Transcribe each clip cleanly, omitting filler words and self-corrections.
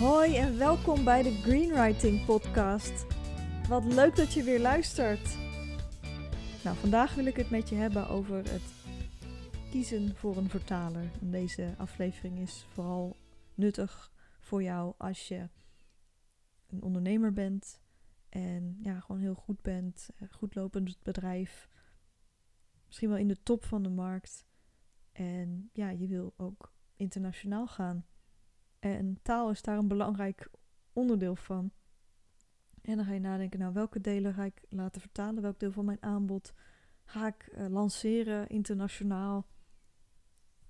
Hoi en welkom bij de Greenwriting Podcast. Wat leuk dat je weer luistert. Nou, vandaag wil ik het met je hebben over het kiezen voor een vertaler. En deze aflevering is vooral nuttig voor jou als je een ondernemer bent en ja, gewoon heel goed bent, goed lopend bedrijf, misschien wel in de top van de markt en ja, je wil ook internationaal gaan. En taal is daar een belangrijk onderdeel van. En dan ga je nadenken, nou, welke delen ga ik laten vertalen? Welk deel van mijn aanbod ga ik lanceren internationaal?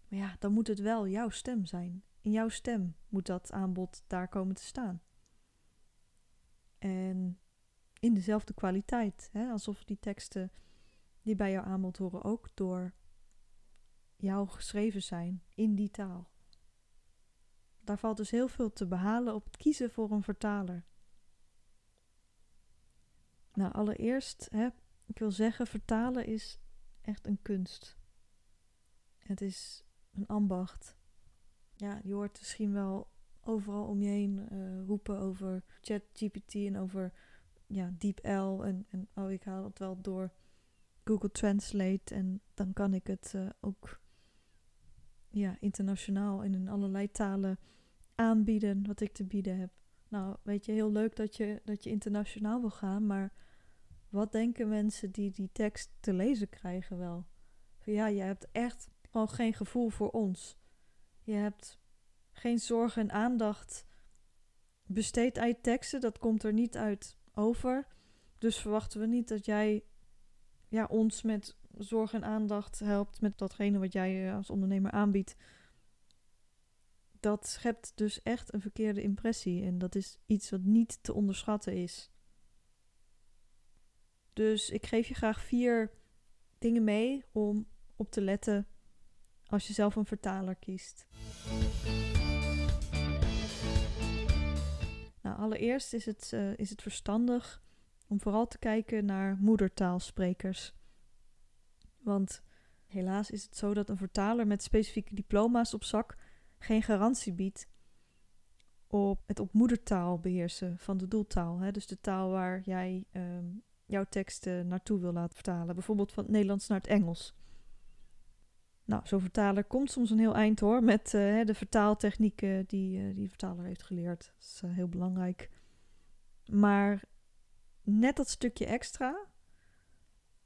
Maar ja, dan moet het wel jouw stem zijn. In jouw stem moet dat aanbod daar komen te staan. En in dezelfde kwaliteit. Hè? Alsof die teksten die bij jouw aanbod horen ook door jou geschreven zijn in die taal. Daar valt dus heel veel te behalen op het kiezen voor een vertaler. Nou, allereerst, ik wil zeggen, vertalen is echt een kunst. Het is een ambacht. Ja, je hoort misschien wel overal om je heen roepen over ChatGPT en over ja, DeepL. En oh, ik haal het wel door Google Translate en dan kan ik het ook ja, internationaal en in allerlei talen aanbieden wat ik te bieden heb. Nou, weet je, heel leuk dat je internationaal wil gaan, maar wat denken mensen die tekst te lezen krijgen wel? Van ja, je hebt echt gewoon geen gevoel voor ons. Je hebt geen zorg en aandacht besteed aan je teksten, dat komt er niet uit over. Dus verwachten we niet dat jij ja, ons met zorg en aandacht helpt met datgene wat jij als ondernemer aanbiedt. Dat schept dus echt een verkeerde impressie. En dat is iets wat niet te onderschatten is. Dus ik geef je graag 4 dingen mee om op te letten als je zelf een vertaler kiest. Nou, allereerst is het verstandig om vooral te kijken naar moedertaalsprekers. Want helaas is het zo dat een vertaler met specifieke diploma's op zak geen garantie biedt op het op moedertaal beheersen van de doeltaal. Hè? Dus de taal waar jij jouw teksten naartoe wil laten vertalen. Bijvoorbeeld van het Nederlands naar het Engels. Nou, zo'n vertaler komt soms een heel eind hoor met de vertaaltechnieken die de vertaler heeft geleerd. Dat is heel belangrijk. Maar net dat stukje extra,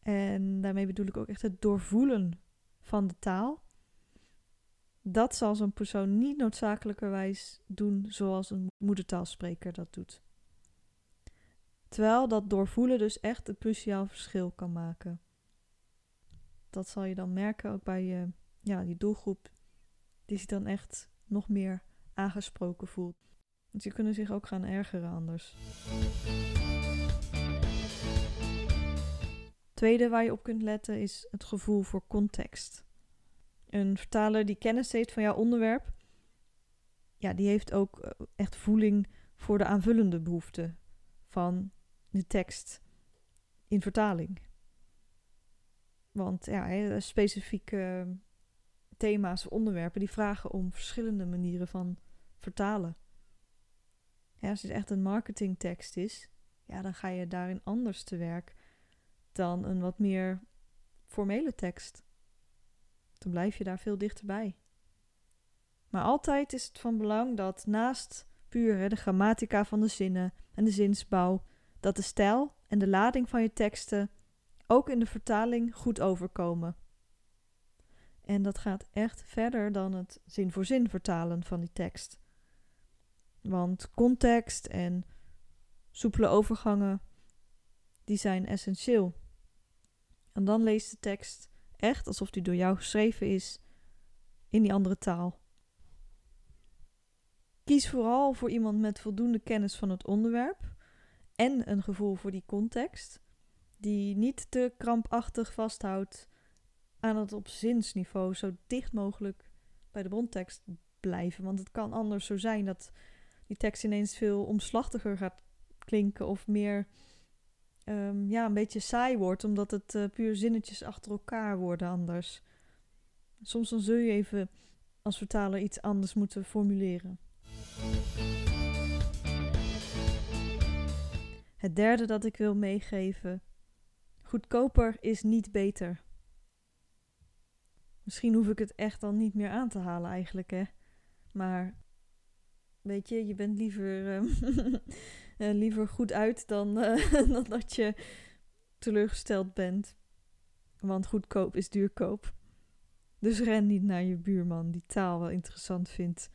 en daarmee bedoel ik ook echt het doorvoelen van de taal, dat zal zo'n persoon niet noodzakelijkerwijs doen zoals een moedertaalspreker dat doet. Terwijl dat doorvoelen dus echt een cruciaal verschil kan maken. Dat zal je dan merken ook bij die doelgroep die zich dan echt nog meer aangesproken voelt. Want ze kunnen zich ook gaan ergeren anders. Tweede waar je op kunt letten is het gevoel voor context. Een vertaler die kennis heeft van jouw onderwerp, ja, die heeft ook echt voeling voor de aanvullende behoeften van de tekst in vertaling. Want ja, specifieke thema's of onderwerpen die vragen om verschillende manieren van vertalen. Ja, als het echt een marketingtekst is, ja, dan ga je daarin anders te werk dan een wat meer formele tekst. Dan blijf je daar veel dichterbij. Maar altijd is het van belang dat naast puur de grammatica van de zinnen en de zinsbouw, dat de stijl en de lading van je teksten ook in de vertaling goed overkomen. En dat gaat echt verder dan het zin voor zin vertalen van die tekst. Want context en soepele overgangen, die zijn essentieel. En dan leest de tekst echt alsof die door jou geschreven is in die andere taal. Kies vooral voor iemand met voldoende kennis van het onderwerp en een gevoel voor die context, die niet te krampachtig vasthoudt aan het op zinsniveau zo dicht mogelijk bij de brontekst blijven. Want het kan anders zo zijn dat die tekst ineens veel omslachtiger gaat klinken of meer een beetje saai wordt, omdat het puur zinnetjes achter elkaar worden anders. Soms dan zul je even als vertaler iets anders moeten formuleren. Het derde dat ik wil meegeven: goedkoper is niet beter. Misschien hoef ik het echt dan niet meer aan te halen eigenlijk, hè. Maar weet je, je bent liever, liever goed uit dan dat je teleurgesteld bent. Want goedkoop is duurkoop. Dus ren niet naar je buurman die taal wel interessant vindt.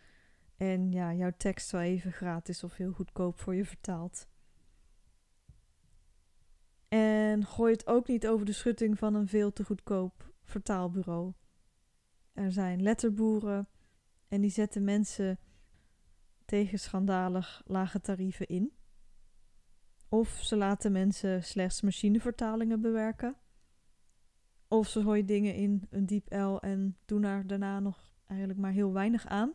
En ja, jouw tekst wel even gratis of heel goedkoop voor je vertaald. En gooi het ook niet over de schutting van een veel te goedkoop vertaalbureau. Er zijn letterboeren en die zetten mensen tegen schandalig lage tarieven in. Of ze laten mensen slechts machinevertalingen bewerken. Of ze gooien dingen in een DeepL en doen er daarna nog eigenlijk maar heel weinig aan.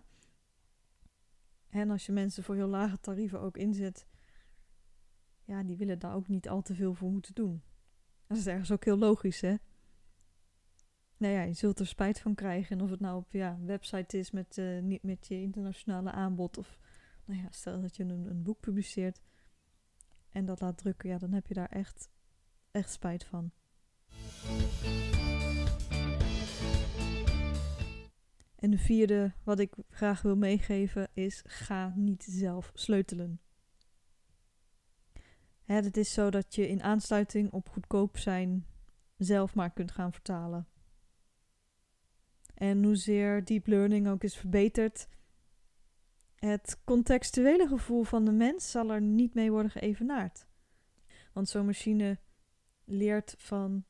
En als je mensen voor heel lage tarieven ook inzet, ja, die willen daar ook niet al te veel voor moeten doen. Dat is ergens ook heel logisch, hè? Nou ja, je zult er spijt van krijgen. En of het nou op website is met je internationale aanbod. Of nou ja, stel dat je een boek publiceert en dat laat drukken. Ja, dan heb je daar echt spijt van. En de vierde wat ik graag wil meegeven is: ga niet zelf sleutelen. Het is zo dat je in aansluiting op goedkoop zijn zelf maar kunt gaan vertalen. En hoezeer deep learning ook is verbeterd, het contextuele gevoel van de mens zal er niet mee worden geëvenaard. Want zo'n machine leert van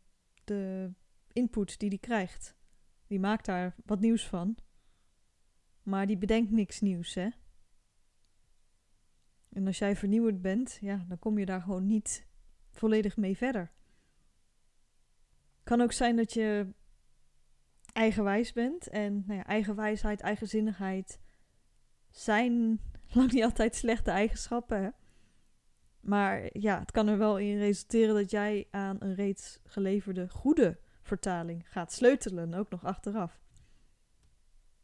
de input die die krijgt. Die maakt daar wat nieuws van. Maar die bedenkt niks nieuws, hè. En als jij vernieuwend bent, ja, dan kom je daar gewoon niet volledig mee verder. Kan ook zijn dat je eigenwijs bent. En nou ja, eigenwijsheid, eigenzinnigheid zijn lang niet altijd slechte eigenschappen, hè. Maar ja, het kan er wel in resulteren dat jij aan een reeds geleverde goede vertaling gaat sleutelen, ook nog achteraf.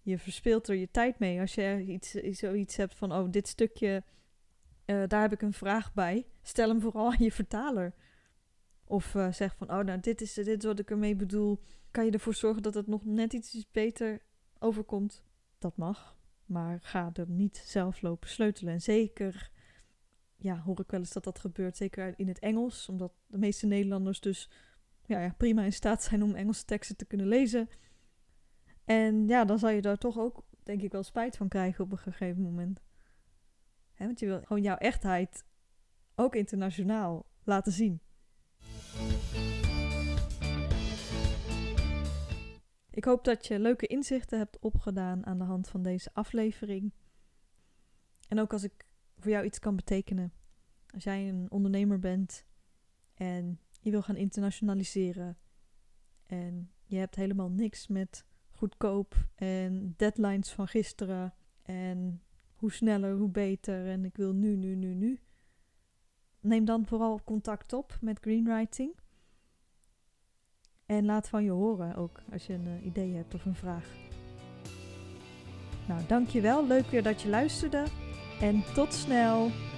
Je verspeelt er je tijd mee als je zoiets hebt van, oh, dit stukje, daar heb ik een vraag bij. Stel hem vooral aan je vertaler. Of zeg van, oh, nou, dit is wat ik ermee bedoel. Kan je ervoor zorgen dat het nog net iets beter overkomt? Dat mag, maar ga er niet zelf lopen sleutelen. En zeker, ja, hoor ik wel eens dat gebeurt, zeker in het Engels. Omdat de meeste Nederlanders dus prima in staat zijn om Engelse teksten te kunnen lezen. En ja, dan zal je daar toch ook, denk ik, wel spijt van krijgen op een gegeven moment. Hè, want je wil gewoon jouw echtheid ook internationaal laten zien. Ik hoop dat je leuke inzichten hebt opgedaan aan de hand van deze aflevering. En ook als ik voor jou iets kan betekenen. Als jij een ondernemer bent en je wil gaan internationaliseren en je hebt helemaal niks met goedkoop en deadlines van gisteren en hoe sneller, hoe beter en ik wil nu. Neem dan vooral contact op met Greenwriting en laat van je horen ook als je een idee hebt of een vraag. Nou, dankjewel. Leuk weer dat je luisterde en tot snel!